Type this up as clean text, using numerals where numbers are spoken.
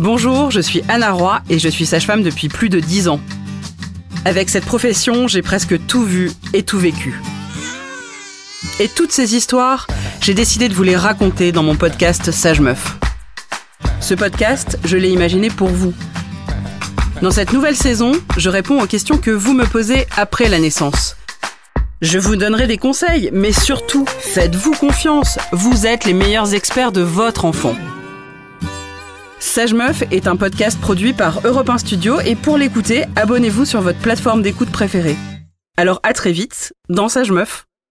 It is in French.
Bonjour, je suis Anna Roy et je suis sage-femme depuis plus de 10 ans. Avec cette profession, j'ai presque tout vu et tout vécu. Et toutes ces histoires, j'ai décidé de vous les raconter dans mon podcast Sage Meuf. Ce podcast, je l'ai imaginé pour vous. Dans cette nouvelle saison, je réponds aux questions que vous me posez après la naissance. Je vous donnerai des conseils, mais surtout, faites-vous confiance. Vous êtes les meilleurs experts de votre enfant. Sage Meuf est un podcast produit par Europe 1 Studio et pour l'écouter, abonnez-vous sur votre plateforme d'écoute préférée. Alors à très vite dans Sage Meuf.